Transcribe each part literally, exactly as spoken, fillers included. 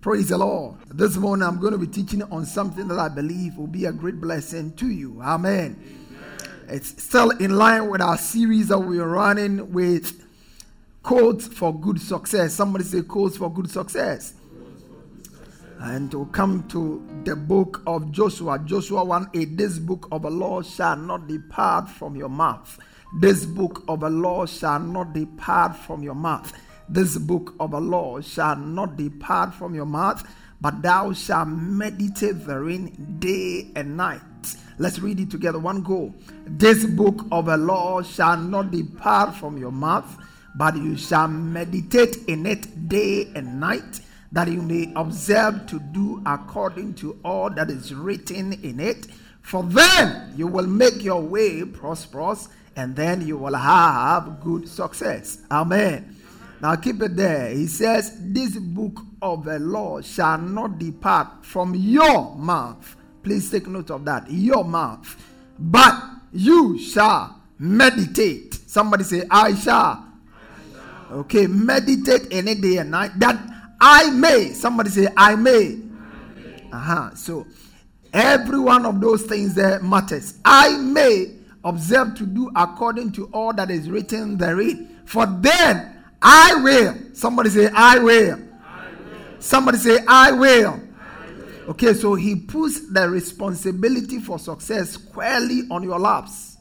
Praise the Lord. This morning I'm going to be teaching on something that I believe will be a great blessing to you. Amen. Amen. It's still in line with our series that we're running with Codes for Good Success. Somebody say Codes for Good Success. Codes for Good Success. And we'll come to the book of Joshua. Joshua one eight. This book of the law shall not depart from your mouth. This book of the law shall not depart from your mouth. This book of the law shall not depart from your mouth, but thou shalt meditate therein day and night. Let's read it together. One go. This book of the law shall not depart from your mouth, but you shall meditate in it day and night, that you may observe to do according to all that is written in it. For then you will make your way prosperous, and then you will have good success. Amen. Now keep it there. He says, this book of the law shall not depart from your mouth. Please take note of that. Your mouth. But you shall meditate. Somebody say, I shall. I shall. Okay, meditate any day and night. That I may. Somebody say, I may. I may. Uh-huh. So, every one of those things there matters. I may observe to do according to all that is written therein. For then, I will. Somebody say, I will. I will. Somebody say, I will. I will. Okay, so he puts the responsibility for success squarely on your laps.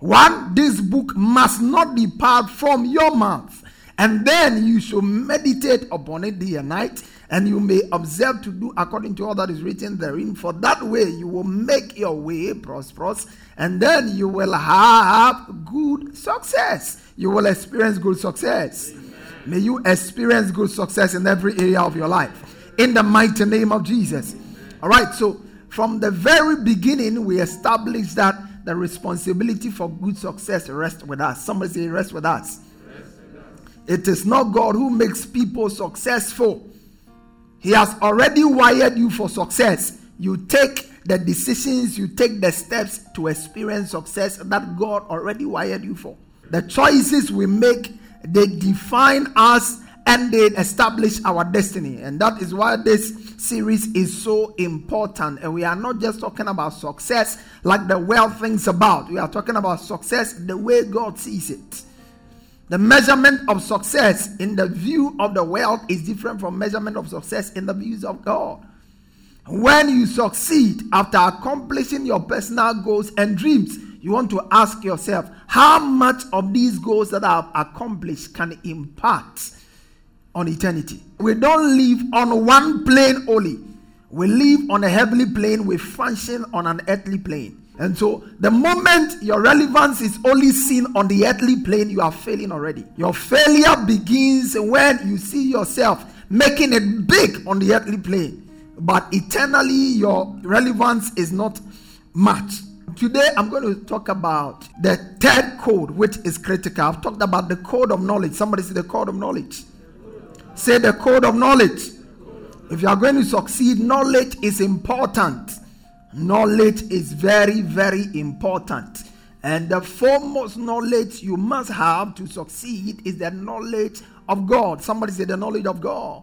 One, this book must not depart from your mouth. And then you should meditate upon it day and night. And you may observe to do according to all that is written therein. For that way you will make your way prosperous. And then you will have good success. You will experience good success. Amen. May you experience good success in every area of your life. In the mighty name of Jesus. Amen. All right. So from the very beginning we established that the responsibility for good success rests with us. Somebody say rest with us. Rest with us. It is not God who makes people successful. He has already wired you for success. You take the decisions, you take the steps to experience success that God already wired you for. The choices we make, they define us and they establish our destiny. And that is why this series is so important. And we are not just talking about success like the world thinks about. We are talking about success the way God sees it. The measurement of success in the view of the world is different from measurement of success in the views of God. When you succeed after accomplishing your personal goals and dreams, you want to ask yourself, how much of these goals that I have accomplished can impact on eternity? We don't live on one plane only. We live on a heavenly plane. We function on an earthly plane. And so, the moment your relevance is only seen on the earthly plane, you are failing already. Your failure begins when you see yourself making it big on the earthly plane. But eternally, your relevance is not much. Today, I'm going to talk about the third code, which is critical. I've talked about the code of knowledge. Somebody say the code of knowledge. Say the code of knowledge. If you are going to succeed, knowledge is important. Knowledge is very, very important. And the foremost knowledge you must have to succeed is the knowledge of God. Somebody say the knowledge of God.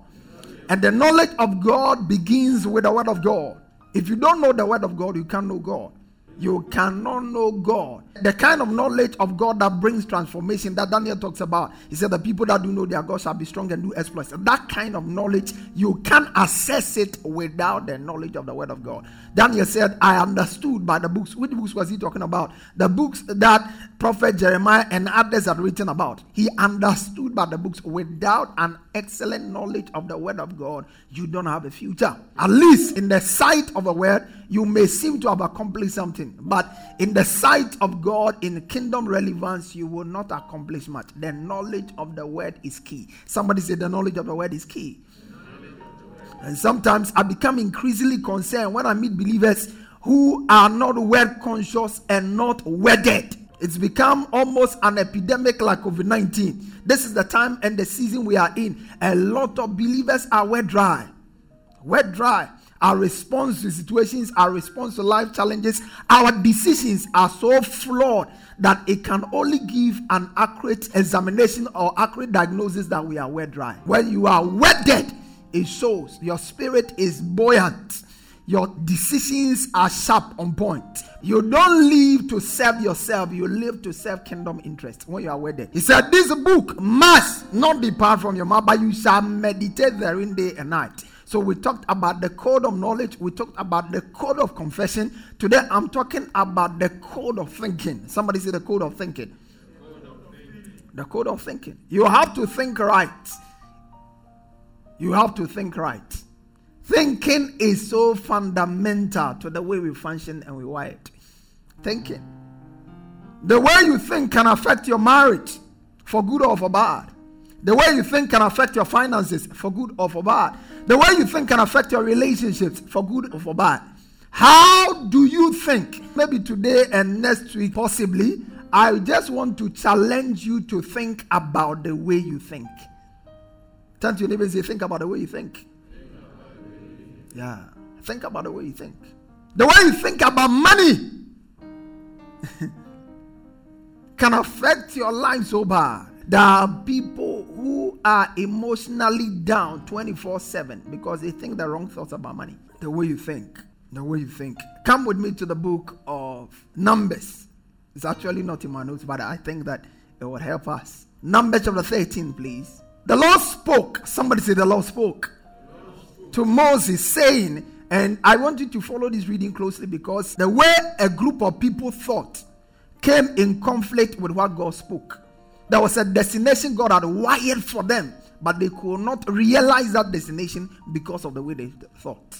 And the knowledge of God begins with the word of God. If you don't know the word of God, you can't know God. you cannot know God. The kind of knowledge of God that brings transformation that Daniel talks about. He said the people that do know their God shall be strong and do exploits. That kind of knowledge, you can't access it without the knowledge of the word of God. Daniel said, I understood by the books. Which books was he talking about? The books that prophet Jeremiah and others had written about. He understood by the books. Without an excellent knowledge of the word of God, you don't have a future. At least in the sight of a word, you may seem to have accomplished something, but in the sight of God, in kingdom relevance, you will not accomplish much. The knowledge of the word is key. Somebody said the knowledge of the word is key. And sometimes I become increasingly concerned when I meet believers who are not word conscious and not wedded. It's become almost an epidemic like COVID nineteen. This is the time and the season we are in. A lot of believers are word dry. Word dry. Our response to situations, our response to life challenges, our decisions are so flawed that it can only give an accurate examination or accurate diagnosis that we are word dry. When you are wedded, it shows your spirit is buoyant. Your decisions are sharp on point. You don't live to serve yourself. You live to serve kingdom interests when you are wedded. He said, this book must not depart from your mouth, but you shall meditate therein day and night. So we talked about the code of knowledge. We talked about the code of confession. Today I'm talking about the code of thinking. Somebody say the code of thinking. The code of thinking. The code of thinking. You have to think right. You have to think right. Thinking is so fundamental to the way we function and we wire. Thinking. The way you think can affect your marriage for good or for bad. The way you think can affect your finances for good or for bad. The way you think can affect your relationships for good or for bad. How do you think? Maybe today and next week, possibly, I just want to challenge you to think about the way you think. Turn to your neighbor and say, think about the way you think. Yeah, think about the way you think. The way you think about money can affect your life so bad. There are people who are emotionally down twenty-four seven because they think the wrong thoughts about money. The way you think. The way you think. Come with me to the book of Numbers. It's actually not in my notes, but I think that it will help us. Numbers chapter thirteen, please. The Lord spoke. Somebody say the Lord spoke. To Moses, saying, and I want you to follow this reading closely because the way a group of people thought came in conflict with what God spoke. There was a destination God had wired for them, but they could not realize that destination because of the way they thought.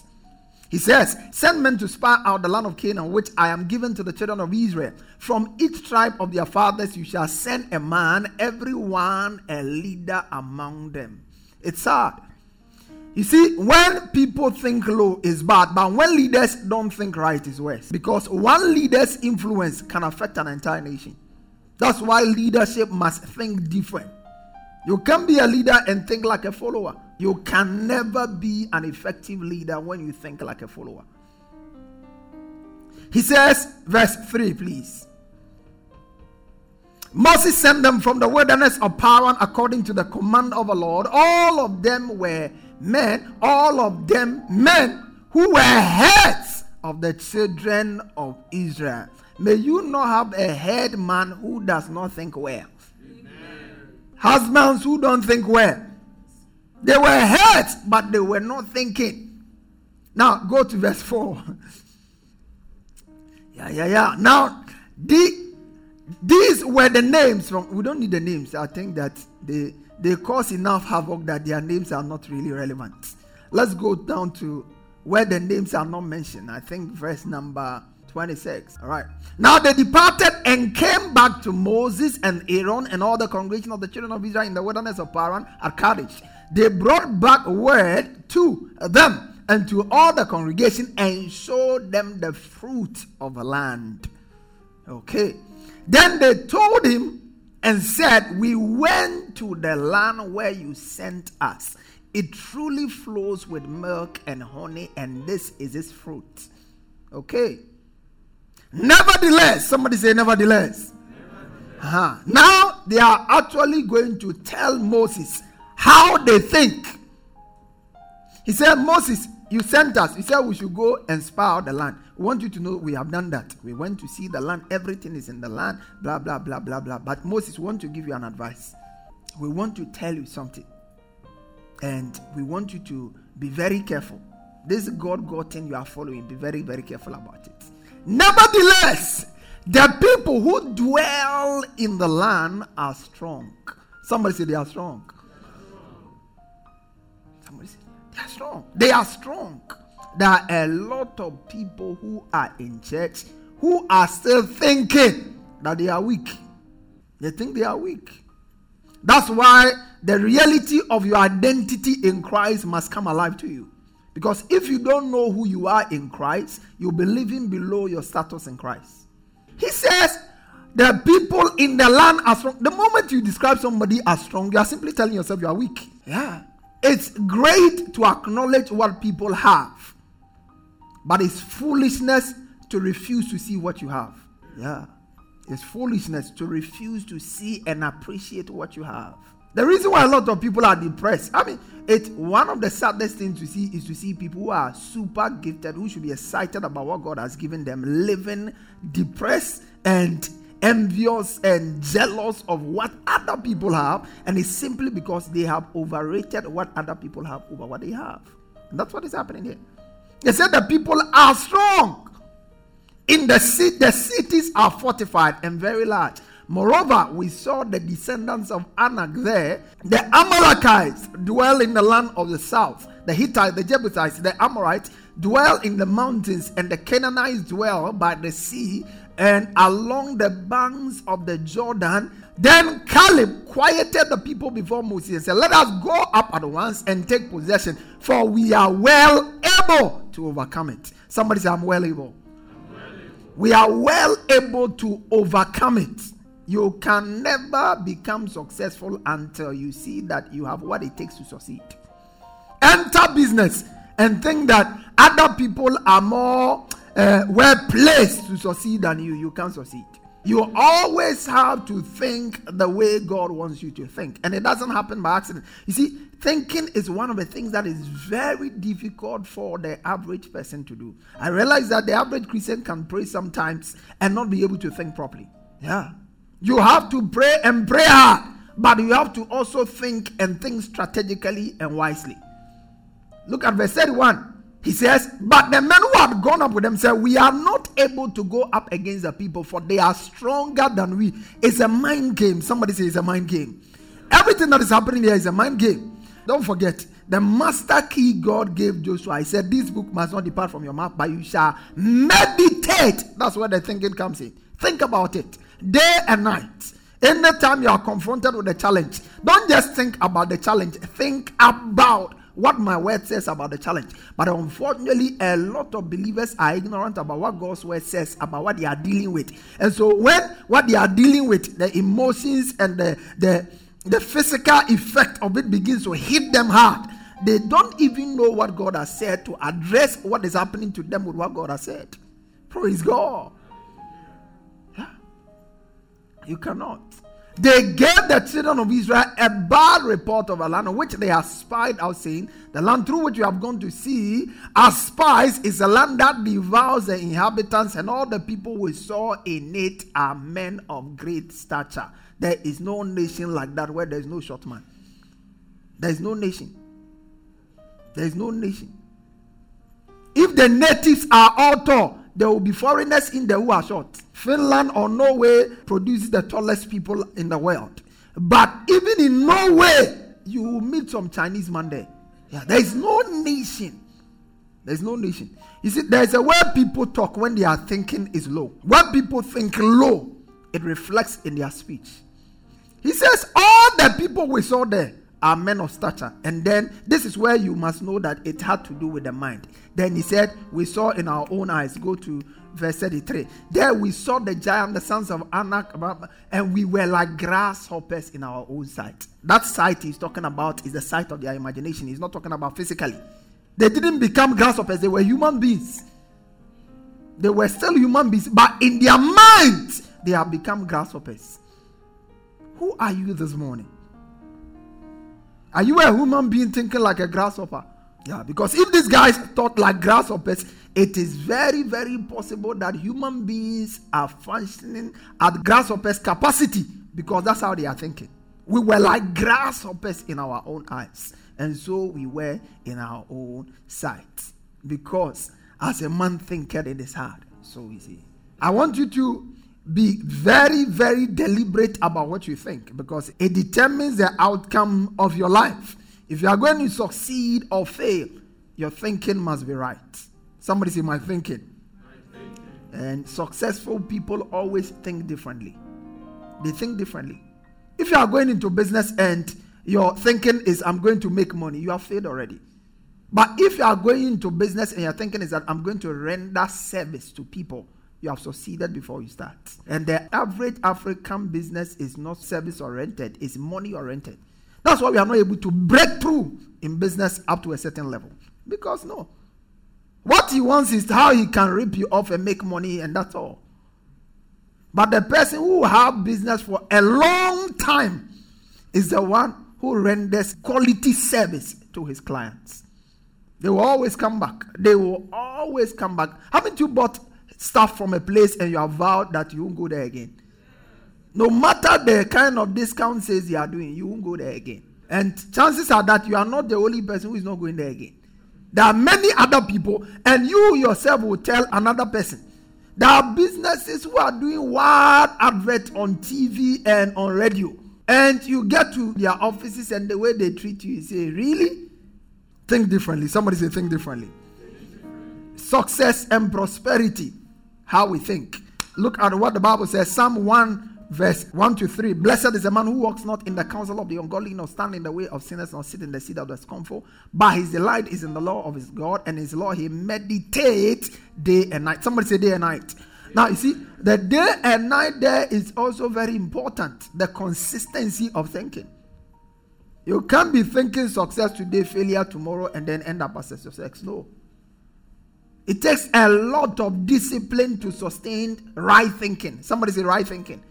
He says, send men to spy out the land of Canaan, which I am giving to the children of Israel. From each tribe of their fathers you shall send a man, every one a leader among them. It's sad. You see, when people think low is bad, but when leaders don't think right is worse. Because one leader's influence can affect an entire nation. That's why leadership must think different. You can be a leader and think like a follower. You can never be an effective leader when you think like a follower. He says, verse three, please. Moses sent them from the wilderness of Paran according to the command of the Lord. All of them were men, all of them men who were heads of the children of Israel. May you not have a head man who does not think well. Amen. Husbands who don't think well. They were heads, but they were not thinking. Now go to verse four. yeah, yeah, yeah. Now the, these were the names from. We don't need the names. I think that they. They cause enough havoc that their names are not really relevant. Let's go down to where the names are not mentioned. I think verse number twenty-six. All right. Now they departed and came back to Moses and Aaron and all the congregation of the children of Israel in the wilderness of Paran at Kadesh. They brought back word to them and to all the congregation and showed them the fruit of the land. Okay. Then they told him, and said, we went to the land where you sent us. It truly flows with milk and honey, and this is its fruit. Okay. Nevertheless, somebody say nevertheless. nevertheless. Uh-huh. Now they are actually going to tell Moses how they think. He said, Moses, You sent us. You said we should go and spy out the land. We want you to know we have done that. We went to see the land. Everything is in the land. Blah, blah, blah, blah, blah. But Moses, we want to give you an advice. We want to tell you something. And we want you to be very careful. This God-God thing you are following, be very, very careful about it. Nevertheless, the people who dwell in the land are strong. Somebody say they are strong. Somebody say they are strong. They are strong. There are a lot of people who are in church who are still thinking that they are weak. They think they are weak. That's why the reality of your identity in Christ must come alive to you. Because if you don't know who you are in Christ, you'll be living below your status in Christ. He says, the people in the land are strong. The moment you describe somebody as strong, you are simply telling yourself you are weak. Yeah. It's great to acknowledge what people have. But it's foolishness to refuse to see what you have. Yeah. It's foolishness to refuse to see and appreciate what you have. The reason why a lot of people are depressed, I mean, it's one of the saddest things to see is to see people who are super gifted, who should be excited about what God has given them, living depressed and envious and jealous of what other people have. And it's simply because they have overrated what other people have over what they have. And that's what is happening here. They said the people are strong. In the city, the cities are fortified and very large. Moreover, we saw the descendants of Anak there. The Amalekites dwell in the land of the south. The Hittites, the Jebusites, the Amorites dwell in the mountains, and the Canaanites dwell by the sea and along the banks of the Jordan. Then Caleb quieted the people before Moses and said, "Let us go up at once and take possession, for we are well able to overcome it." Somebody say, "I'm well able." I'm well able. We are well able to overcome it. You can never become successful until you see that you have what it takes to succeed. Enter business and think that other people are more uh, well placed to succeed than you. You can't succeed. You always have to think the way God wants you to think. And it doesn't happen by accident. You see, thinking is one of the things that is very difficult for the average person to do. I realize that the average Christian can pray sometimes and not be able to think properly. Yeah. You have to pray and pray hard, but you have to also think and think strategically and wisely. Look at verse thirty-one. He says, "But the men who had gone up with them said, 'We are not able to go up against the people, for they are stronger than we.'" It's a mind game. Somebody say it's a mind game. Everything that is happening here is a mind game. Don't forget, the master key God gave Joshua. He said, "This book must not depart from your mouth, but you shall meditate." That's where the thinking comes in. Think about it. Day and night. Anytime you are confronted with a challenge, don't just think about the challenge. Think about what my word says about the challenge. But unfortunately, a lot of believers are ignorant about what God's word says about what they are dealing with. And so when what they are dealing with, the emotions and the, the, the physical effect of it begins to hit them hard, they don't even know what God has said to address what is happening to them with what God has said. Praise God. You cannot. They gave the children of Israel a bad report of a land which they have spied out, saying, "The land through which you have gone to see as spies is a land that devours the inhabitants, and all the people we saw in it are men of great stature." There is no nation like that where there is no short man. There is no nation. There is no nation. If the natives are all tall, there will be foreigners in there who are short. Finland or Norway produces the tallest people in the world. But even in Norway, you will meet some Chinese man there. Yeah, there is no nation. There is no nation. You see, there is a way people talk when their thinking is low. When people think low, it reflects in their speech. He says, all the people we saw there are men of stature. And then this is where you must know that it had to do with the mind. Then he said, we saw in our own eyes. Go to verse thirty-three. There we saw the giant, the sons of Anak, and we were like grasshoppers in our own sight. That sight he's talking about is the sight of their imagination. He's not talking about physically. They didn't become grasshoppers. They were human beings. They were still human beings, but in their minds, they have become grasshoppers. Who are you this morning? Are you a human being thinking like a grasshopper? Yeah, because if these guys thought like grasshoppers, it is very, very possible that human beings are functioning at grasshoppers' capacity, because that's how they are thinking. We were like grasshoppers in our own eyes, and so we were in our own sight. Because as a man thinketh in his heart, so is he. I want you to be very, very deliberate about what you think, because it determines the outcome of your life. If you are going to succeed or fail, your thinking must be right. Somebody say, my thinking. My thinking. And successful people always think differently. They think differently. If you are going into business and your thinking is, I'm going to make money, you have failed already. But if you are going into business and your thinking is that I'm going to render service to people, you have succeeded before you start. And the average African business is not service-oriented, it's money-oriented. That's why we are not able to break through in business up to a certain level. Because no. What he wants is how he can rip you off and make money, and that's all. But the person who have business for a long time is the one who renders quality service to his clients. They will always come back. They will always come back. Haven't you bought stuff from a place and you have vowed that you won't go there again? No matter the kind of discount sales you are doing, you won't go there again. And chances are that you are not the only person who is not going there again. There are many other people, and you yourself will tell another person. There are businesses who are doing wild adverts on T V and on radio. And you get to their offices and the way they treat you, you say, really? Think differently. Somebody say, think differently. Success and prosperity, how we think. Look at what the Bible says, Psalm one. Verse one to three, blessed is the man who walks not in the counsel of the ungodly, nor stand in the way of sinners, nor sit in the seat of the scornful. But his delight is in the law of his God, and his law he meditates day and night. Somebody say day and night. Now you see, the day and night there is also very important. The consistency of thinking. You can't be thinking success today, failure tomorrow, and then end up as a success. No. It takes a lot of discipline to sustain right thinking. Somebody say right thinking.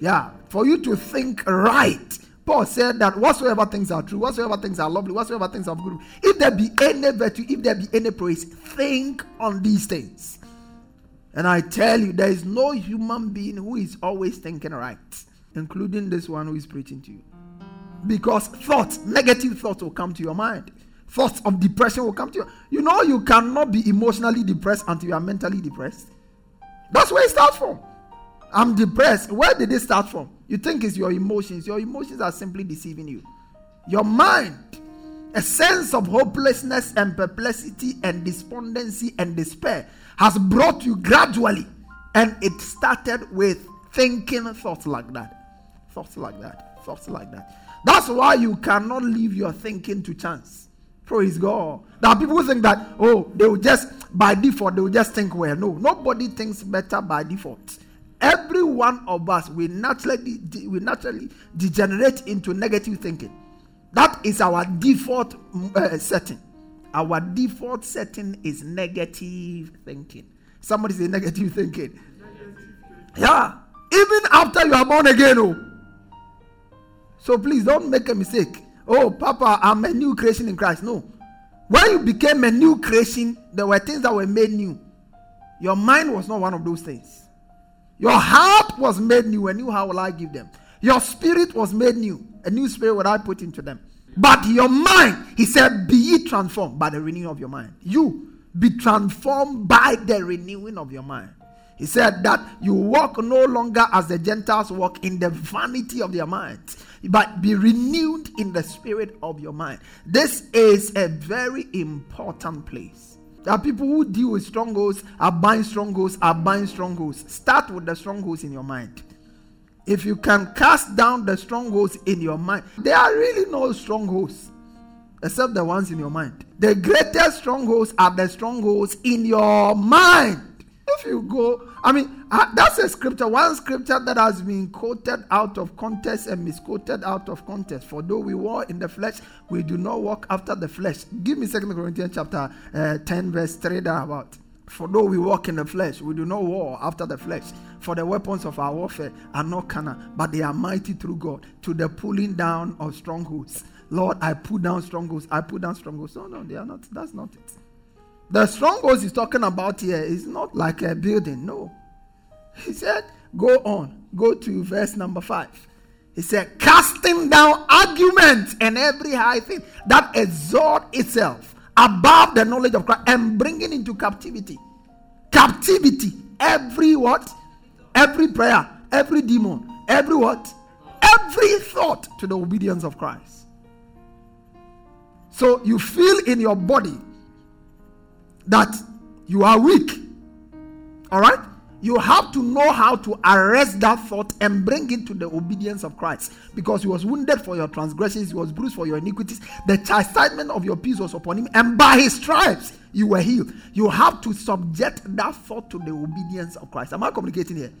Yeah, for you to think right. Paul said that whatsoever things are true, whatsoever things are lovely, whatsoever things are good, if there be any virtue, if there be any praise, think on these things. And I tell you, there is no human being who is always thinking right, including this one who is preaching to you. Because thoughts, negative thoughts will come to your mind. Thoughts of depression will come to you. You know, you cannot be emotionally depressed until you are mentally depressed. That's where it starts from. I'm depressed. Where did it start from? You think it's your emotions. Your emotions are simply deceiving you. Your mind, a sense of hopelessness and perplexity and despondency and despair has brought you gradually. And it started with thinking thoughts like that. Thoughts like that. Thoughts like that. That's why you cannot leave your thinking to chance. Praise God. There are people who think that, oh, they will just, by default, they will just think well. No, nobody thinks better by default. Every one of us will naturally de- will naturally degenerate into negative thinking. That is our default uh, setting. Our default setting is negative thinking. Somebody say negative thinking. Negative. Yeah. Even after you are born again. Oh. So please don't make a mistake. Oh, Papa, I'm a new creation in Christ. No. When you became a new creation, there were things that were made new. Your mind was not one of those things. Your heart was made new, and new heart will I give them. Your spirit was made new, a new spirit will I put into them. But your mind, he said, be ye transformed by the renewing of your mind. You be transformed by the renewing of your mind. He said that you walk no longer as the Gentiles walk in the vanity of their minds, but be renewed in the spirit of your mind. This is a very important place. There are people who deal with strongholds, are buying strongholds, are buying strongholds. Start with the strongholds in your mind. If you can cast down the strongholds in your mind, there are really no strongholds except the ones in your mind. The greatest strongholds are the strongholds in your mind. If you go, I mean, that's a scripture, one scripture that has been quoted out of context and misquoted out of context. For though we war in the flesh, we do not walk after the flesh. Give me Second Corinthians chapter uh, ten verse three thereabout. For though we walk in the flesh, we do not war after the flesh. For the weapons of our warfare are not carnal, but they are mighty through God to the pulling down of strongholds. Lord, I put down strongholds. I put down strongholds. No, no, they are not. That's not it. The strongholds he's talking about here is not like a building. No. He said, go on. Go to verse number five. He said, casting down arguments and every high thing that exalts itself above the knowledge of Christ, and bringing into captivity. Captivity. Every what? Every prayer. Every demon. Every what? Every thought to the obedience of Christ. So you feel in your body that you are weak. Alright? You have to know how to arrest that thought and bring it to the obedience of Christ. Because he was wounded for your transgressions, he was bruised for your iniquities. The chastisement of your peace was upon him, and by his stripes you were healed. You have to subject that thought to the obedience of Christ. Am I communicating here?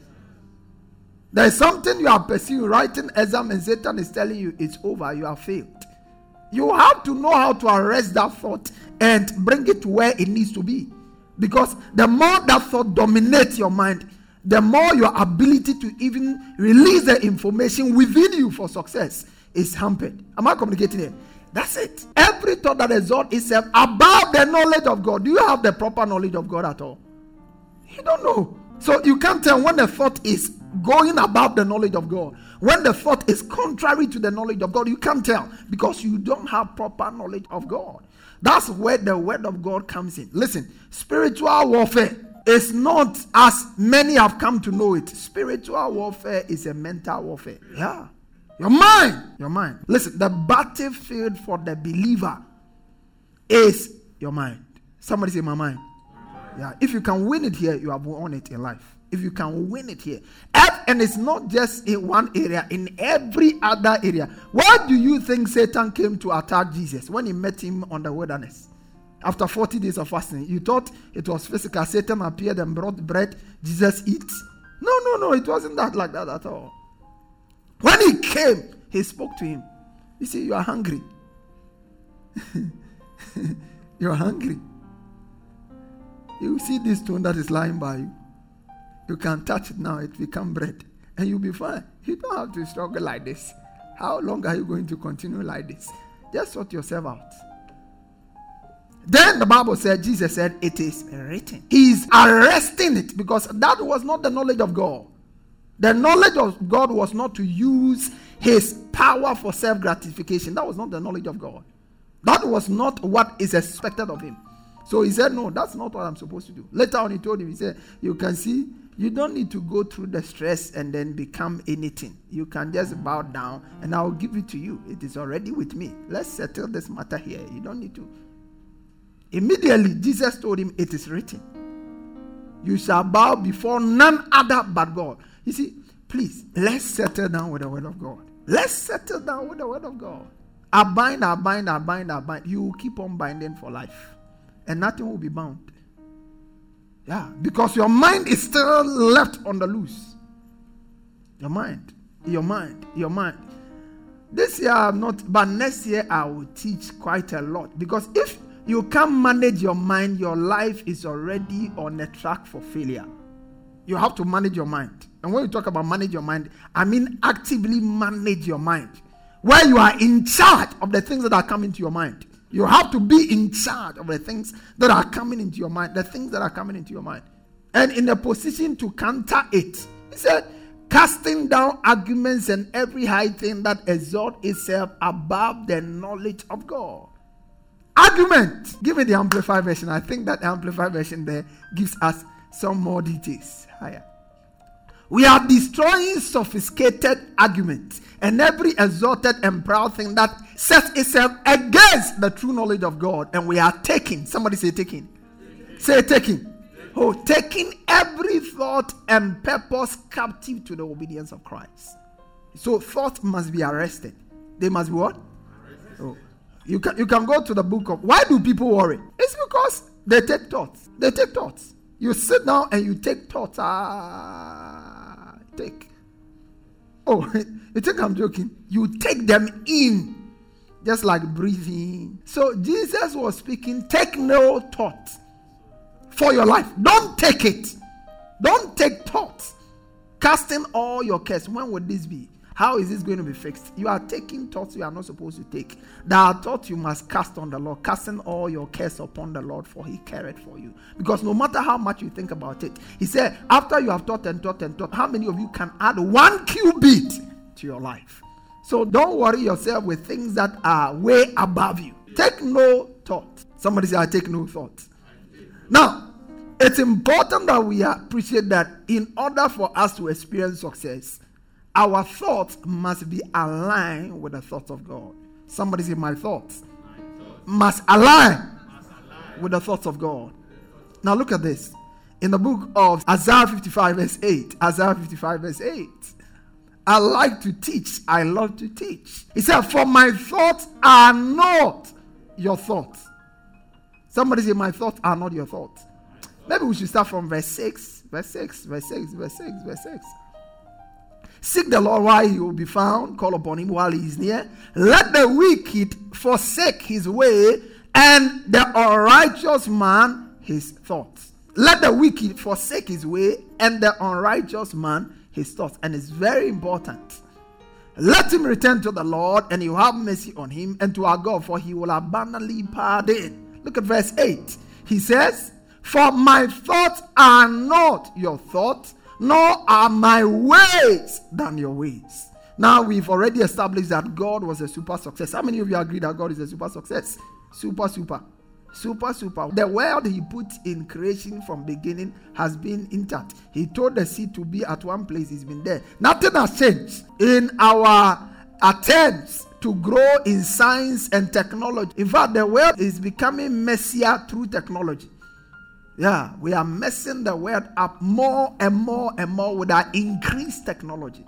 There is something you are pursuing, writing exam, and Satan is telling you it's over, you have failed. You have to know how to arrest that thought and bring it to where it needs to be. Because the more that thought dominates your mind, the more your ability to even release the information within you for success is hampered. Am I communicating here? That's it. Every thought that exalts itself above the knowledge of God. Do you have the proper knowledge of God at all? You don't know. So you can't tell when the thought is going above the knowledge of God. When the thought is contrary to the knowledge of God, you can't tell because you don't have proper knowledge of God. That's where the word of God comes in. Listen, spiritual warfare is not as many have come to know it. Spiritual warfare is a mental warfare. Yeah. Your mind. Your mind. Listen, the battlefield for the believer is your mind. Somebody say, my mind. Yeah. If you can win it here, you have won it in life. If you can win it here. And it's not just in one area, in every other area. Why do you think Satan came to attack Jesus when he met him on the wilderness? After forty days of fasting, you thought it was physical. Satan appeared and brought bread. Jesus eats. No, no, no. It wasn't that like that at all. When he came, he spoke to him. You see, you are hungry. You are hungry. You see this stone that is lying by you. You can touch it now, it becomes bread. And you'll be fine. You don't have to struggle like this. How long are you going to continue like this? Just sort yourself out. Then the Bible said, Jesus said, it is written. He is arresting it because that was not the knowledge of God. The knowledge of God was not to use his power for self-gratification. That was not the knowledge of God. That was not what is expected of him. So he said, no, that's not what I'm supposed to do. Later on he told him, he said, you can see, you don't need to go through the stress and then become anything. You can just bow down and I'll give it to you. It is already with me. Let's settle this matter here. You don't need to. Immediately, Jesus told him, it is written. You shall bow before none other but God. You see, please, let's settle down with the word of God. Let's settle down with the word of God. I bind, I bind, I bind, I bind. You will keep on binding for life. And nothing will be bound. Yeah. Because your mind is still left on the loose. Your mind. Your mind. Your mind. This year I'm not. But next year I will teach quite a lot. Because if you can't manage your mind, your life is already on a track for failure. You have to manage your mind. And when you talk about manage your mind, I mean actively manage your mind. Where you are in charge of the things that are coming to your mind. You have to be in charge of the things that are coming into your mind, the things that are coming into your mind. And in a position to counter it. He said, casting down arguments and every high thing that exalts itself above the knowledge of God. Argument. Give me the Amplified version. I think that Amplified version there gives us some more details. Higher. We are destroying sophisticated arguments and every exalted and proud thing that sets itself against the true knowledge of God. And we are taking, somebody say taking. Taking. Say taking. Taking. Oh, taking every thought and purpose captive to the obedience of Christ. So thoughts must be arrested. They must be what? Arrested. Oh. You can you can go to the book of, why do people worry? It's because they take thoughts. They take thoughts. You sit down and you take thoughts. Ah, take. Oh, you think I'm joking? You take them in. Just like breathing. So Jesus was speaking, take no thought for your life. Don't take it. Don't take thoughts. Casting all your cares. When will this be? How is this going to be fixed? You are taking thoughts you are not supposed to take. There are thoughts you must cast on the Lord. Casting all your cares upon the Lord, for he careth for you. Because no matter how much you think about it, he said, after you have thought and thought and thought, how many of you can add one cubit to your life? So don't worry yourself with things that are way above you. Take no thought. Somebody say, I take no thought. Now, it's important that we appreciate that in order for us to experience success, our thoughts must be aligned with the thoughts of God. Somebody say, my thoughts, my thoughts. Must, align must align with the thoughts of God. Now look at this. In the book of Isaiah fifty-five verse eight. Isaiah fifty-five verse eight. I like to teach. I love to teach. He said, for my thoughts are not your thoughts. Somebody say, my thoughts are not your thoughts. Thought. Maybe we should start from verse six. Verse six, verse six, verse six, verse six. Seek the Lord while he will be found. Call upon him while he is near. Let the wicked forsake his way, and the unrighteous man his thoughts. Let the wicked forsake his way, and the unrighteous man his thoughts. And it's very important. Let him return to the Lord, and he will have mercy on him, and to our God, for he will abundantly pardon. Look at verse eight. He says, for my thoughts are not your thoughts, nor are my ways than your ways. Now we've already established that God was a super success. How many of you agree that God is a super success? Super, super. Super, super. The world he put in creation from beginning has been intact. He told the sea to be at one place. It's been there. Nothing has changed. In our attempts to grow in science and technology, in fact, the world is becoming messier through technology. Yeah, we are messing the world up more and more and more with our increased technology.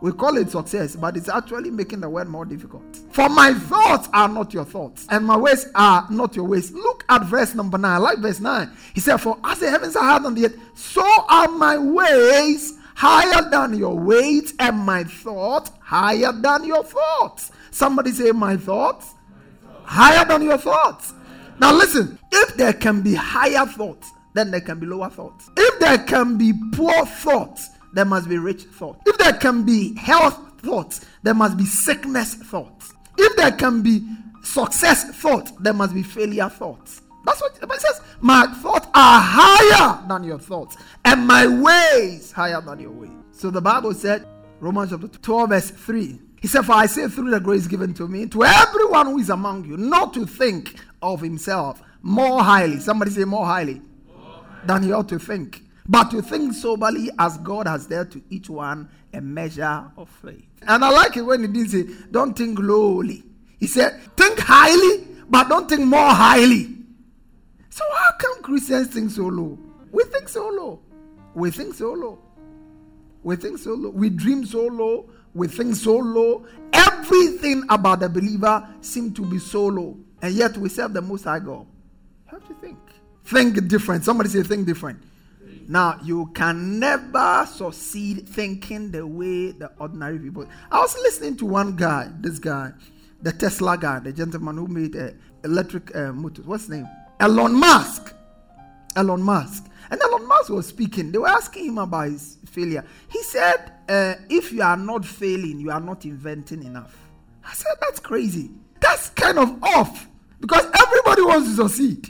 We call it success, but it's actually making the world more difficult. For my thoughts are not your thoughts, and my ways are not your ways. Look at verse number nine. I like verse nine. He said, for as the heavens are higher than the earth, so are my ways higher than your ways, and my thoughts higher than your thoughts. Somebody say, my thoughts, my thoughts. Higher than your thoughts. Now listen, if there can be higher thoughts, then there can be lower thoughts. If there can be poor thoughts, there must be rich thoughts. If there can be health thoughts, there must be sickness thoughts. If there can be success thoughts, there must be failure thoughts. That's what it says. My thoughts are higher than your thoughts, and my ways higher than your ways. So the Bible said, Romans chapter twelve verse three. He said, for I say through the grace given to me, to everyone who is among you, not to think of himself more highly. Somebody say more highly, more highly than he ought to think, but to think soberly as God has dealt to each one a measure of faith. And I like it when he did say, don't think lowly. He said, think highly, but don't think more highly. So how come Christians think so low? We think so low. We think so low. We think so low. We dream so low. We think so low. Everything about the believer seems to be so low. And yet we serve the Most High God. How do you think? Think different. Somebody say think different. Think. Now, you can never succeed thinking the way the ordinary people. I was listening to one guy, this guy, the Tesla guy, the gentleman who made uh, electric uh, motors. What's his name? Elon Musk. Elon Musk. And Elon Musk was speaking. They were asking him about his failure. He said, uh, if you are not failing, you are not inventing enough. I said, that's crazy. That's kind of off. Because everybody wants to succeed.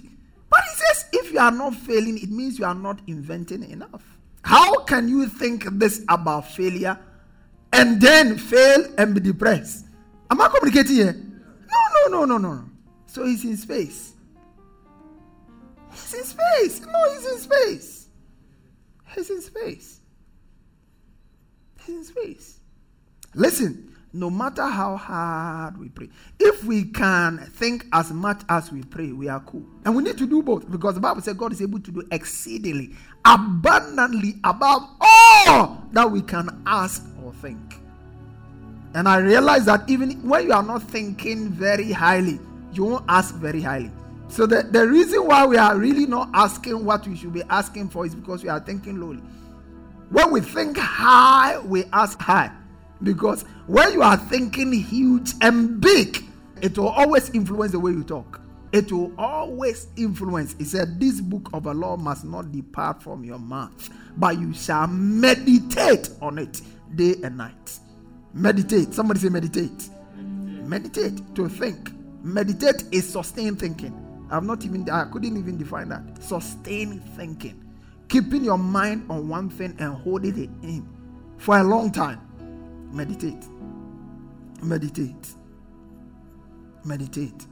But he says, if you are not failing, it means you are not inventing enough. How can you think this about failure and then fail and be depressed? Am I communicating here? No, no, no, no, no. So he's in space. He's in space. No, he's in space. He's in space. He's in space. Listen. No matter how hard we pray, if we can think as much as we pray, we are cool. And we need to do both, because the Bible says God is able to do exceedingly, abundantly, above all that we can ask or think. And I realize that even when you are not thinking very highly, you won't ask very highly. So the, the reason why we are really not asking what we should be asking for is because we are thinking lowly. When we think high, we ask high. Because when you are thinking huge and big, it will always influence the way you talk. It will always influence. He said, this book of the law must not depart from your mouth, but you shall meditate on it day and night. Meditate. Somebody say meditate. Meditate, meditate to think. Meditate is sustained thinking. I've not even, I couldn't even define that. Sustained thinking. Keeping your mind on one thing and holding it in for a long time. Meditate. Meditate. Meditate.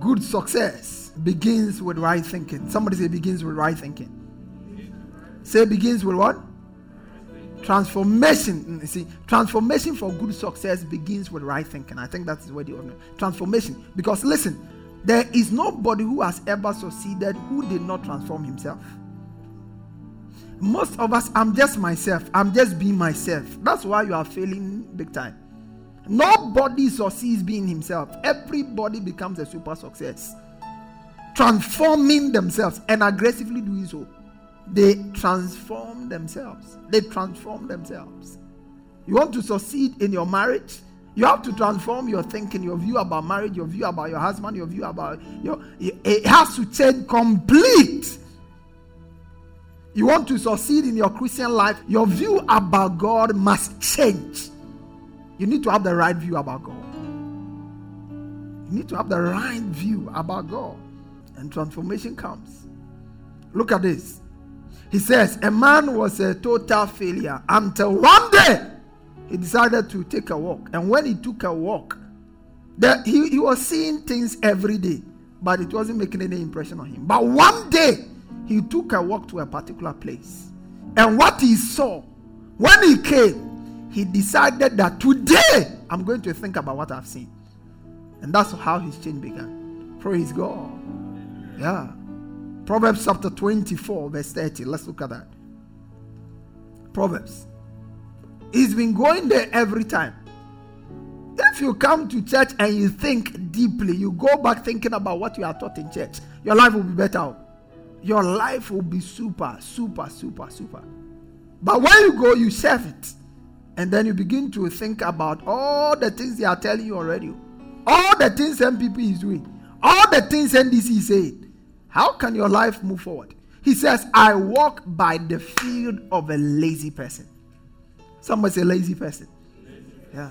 Good success begins with right thinking. Somebody say begins with right thinking. Say begins with what? Transformation. You see, transformation for good success begins with right thinking. I think that's where the order. Transformation. Because listen, there is nobody who has ever succeeded who did not transform himself. Most of us, I'm just myself. I'm just being myself. That's why you are failing big time. Nobody succeeds being himself. Everybody becomes a super success. Transforming themselves and aggressively doing so. They transform themselves. They transform themselves. You want to succeed in your marriage? You have to transform your thinking, your view about marriage, your view about your husband, your view about your... It has to change complete. You want to succeed in your Christian life? Your view about God must change. You need to have the right view about God. You need to have the right view about God. And transformation comes. Look at this. He says, a man was a total failure until one day he decided to take a walk. And when he took a walk, the, he, he was seeing things every day, but it wasn't making any impression on him. But one day, he took a walk to a particular place. And what he saw, when he came, he decided that today, I'm going to think about what I've seen. And that's how his change began. Praise God. Yeah. Proverbs chapter twenty-four, verse thirty. Let's look at that. Proverbs. He's been going there every time. If you come to church and you think deeply, you go back thinking about what you are taught in church, your life will be better. Your life will be super, super, super, super. But when you go, you serve it. And then you begin to think about all the things they are telling you already. All the things M P P is doing. All the things N D C is saying. How can your life move forward? He says, I walk by the field of a lazy person. Somebody say lazy person. Yeah.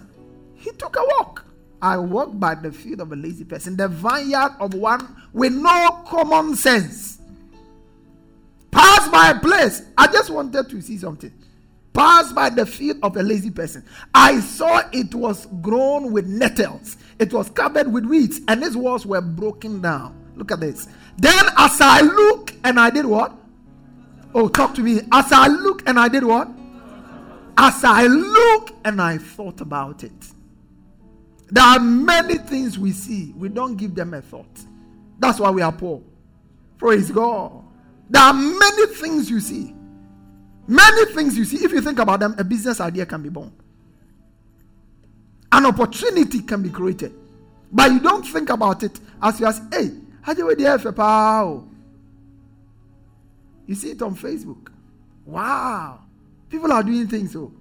He took a walk. I walk by the field of a lazy person. The vineyard of one with no common sense. Pass by a place. I just wanted to see something. Pass by the field of a lazy person. I saw it was grown with nettles. It was covered with weeds. And its walls were broken down. Look at this. Then as I look and I did what? Oh, talk to me. As I look and I did what? As I look and I thought about it. There are many things we see. We don't give them a thought. That's why we are poor. Praise God. There are many things you see. Many things you see. If you think about them, a business idea can be born. An opportunity can be created. But you don't think about it as you ask, hey, how do we have a power? You see it on Facebook. Wow. People are doing things so.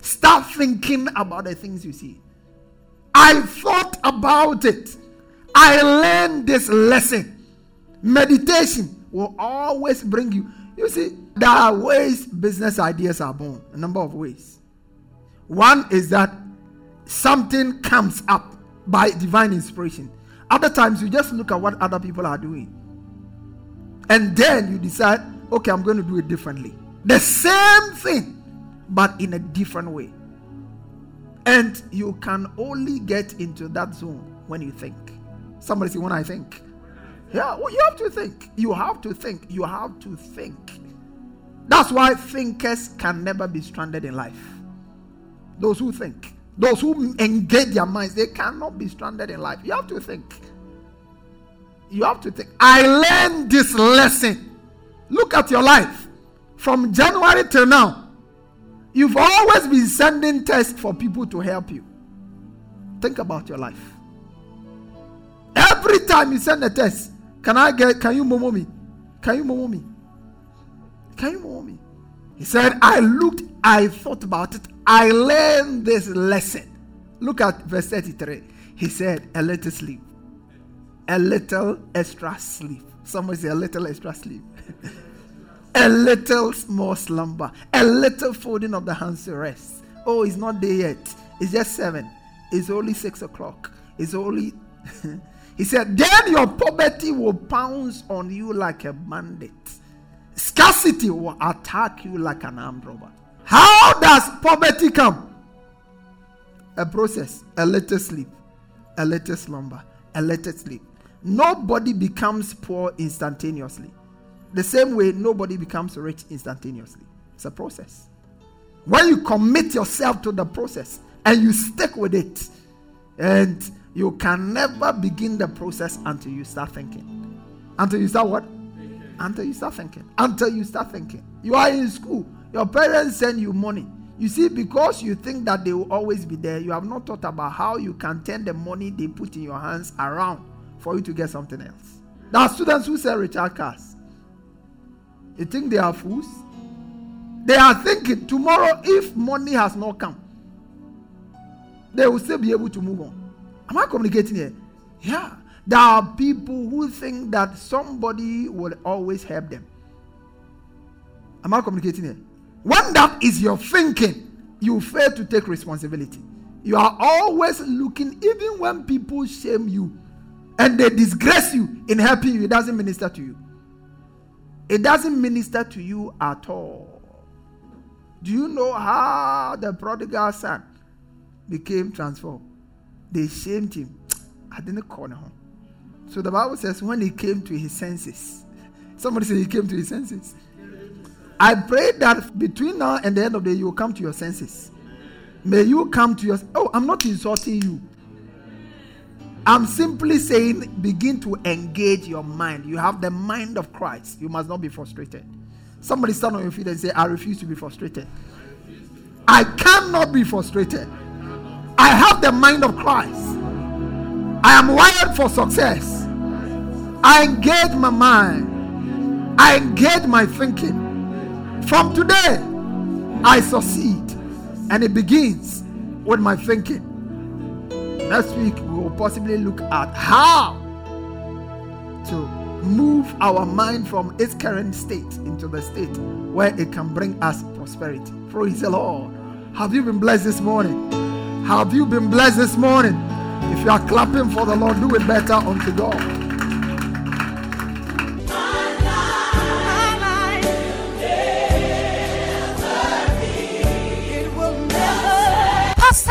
Start thinking about the things you see. I thought about it. I learned this lesson. Meditation will always bring you. You see, there are ways business ideas are born. A number of ways. One is that something comes up by divine inspiration. Other times you just look at what other people are doing. And then you decide, okay, I'm going to do it differently. The same thing, but in a different way. And you can only get into that zone when you think. Somebody say, when I think. Yeah, well, you have to think. You have to think. You have to think. That's why thinkers can never be stranded in life. Those who think. Those who engage their minds, they cannot be stranded in life. You have to think. You have to think. I learned this lesson. Look at your life. From January till now, you've always been sending tests for people to help you. Think about your life. Every time you send a test, can I get, can you momo me? Can you momo me? Can you momo me? He said, I looked, I thought about it, I learned this lesson. Look at verse thirty-three. He said, and let us sleep. a little extra sleep. Somebody say a little extra sleep. A little more slumber. A little folding of the hands to rest. Oh, it's not there yet. It's just seven. It's only six o'clock. It's only... He said, then your poverty will pounce on you like a bandit. Scarcity will attack you like an armed robber. How does poverty come? A process. A little sleep. A little slumber. A little sleep. Nobody becomes poor instantaneously. The same way nobody becomes rich instantaneously. It's a process. When you commit yourself to the process and you stick with it, and you can never begin the process until you start thinking. Until you start what? Until you start thinking. Until you start thinking. You are in school. Your parents send you money. You see, because you think that they will always be there, you have not thought about how you can turn the money they put in your hands around for you to get something else. There are students who sell recharge cards. You think they are fools? They are thinking, tomorrow, if money has not come, they will still be able to move on. Am I communicating here? Yeah. There are people who think that somebody will always help them. Am I communicating here? When that is your thinking, you fail to take responsibility. You are always looking, even when people shame you and they disgrace you in helping you, it doesn't minister to you. It doesn't minister to you at all. Do you know how the prodigal son became transformed? They shamed him. I didn't call him. So the Bible says when he came to his senses. Somebody said he came to his senses. I pray that between now and the end of the day, you will come to your senses. May you come to your... Oh, I'm not insulting you. I'm simply saying begin to engage your mind. You have the mind of Christ. You must not be frustrated. Somebody stand on your feet and say, I refuse to be frustrated. I cannot be frustrated. I have the mind of Christ. I am wired for success. I engage my mind. I engage my thinking. From today, I succeed. And it begins with my thinking. Next week, we will possibly look at how to move our mind from its current state into the state where it can bring us prosperity. Praise the Lord. Have you been blessed this morning? Have you been blessed this morning? If you are clapping for the Lord, do it better unto God. Pastor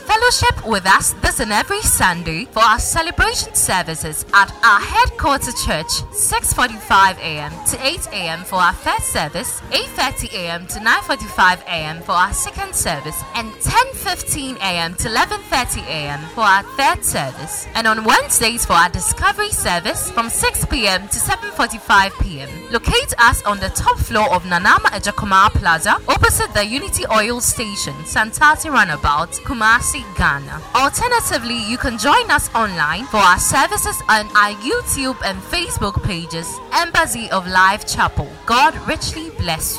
Fellowship with us this and every Sunday for our celebration services at our headquarter church, six forty-five a.m. to eight a.m. for our first service, eight thirty a.m. to nine forty-five a.m. for our second service, and ten fifteen a.m. to eleven thirty a.m. for our third service. And on Wednesdays for our discovery service from six p.m. to seven forty-five p.m. Locate us on the top floor of Nanama Ejakumar Plaza, opposite the Unity Oil Station, Santati Runabout, Kumasi, Ghana. Alternatively, you can join us online for our services on our YouTube and Facebook page. Embassy of Life Chapel. God richly bless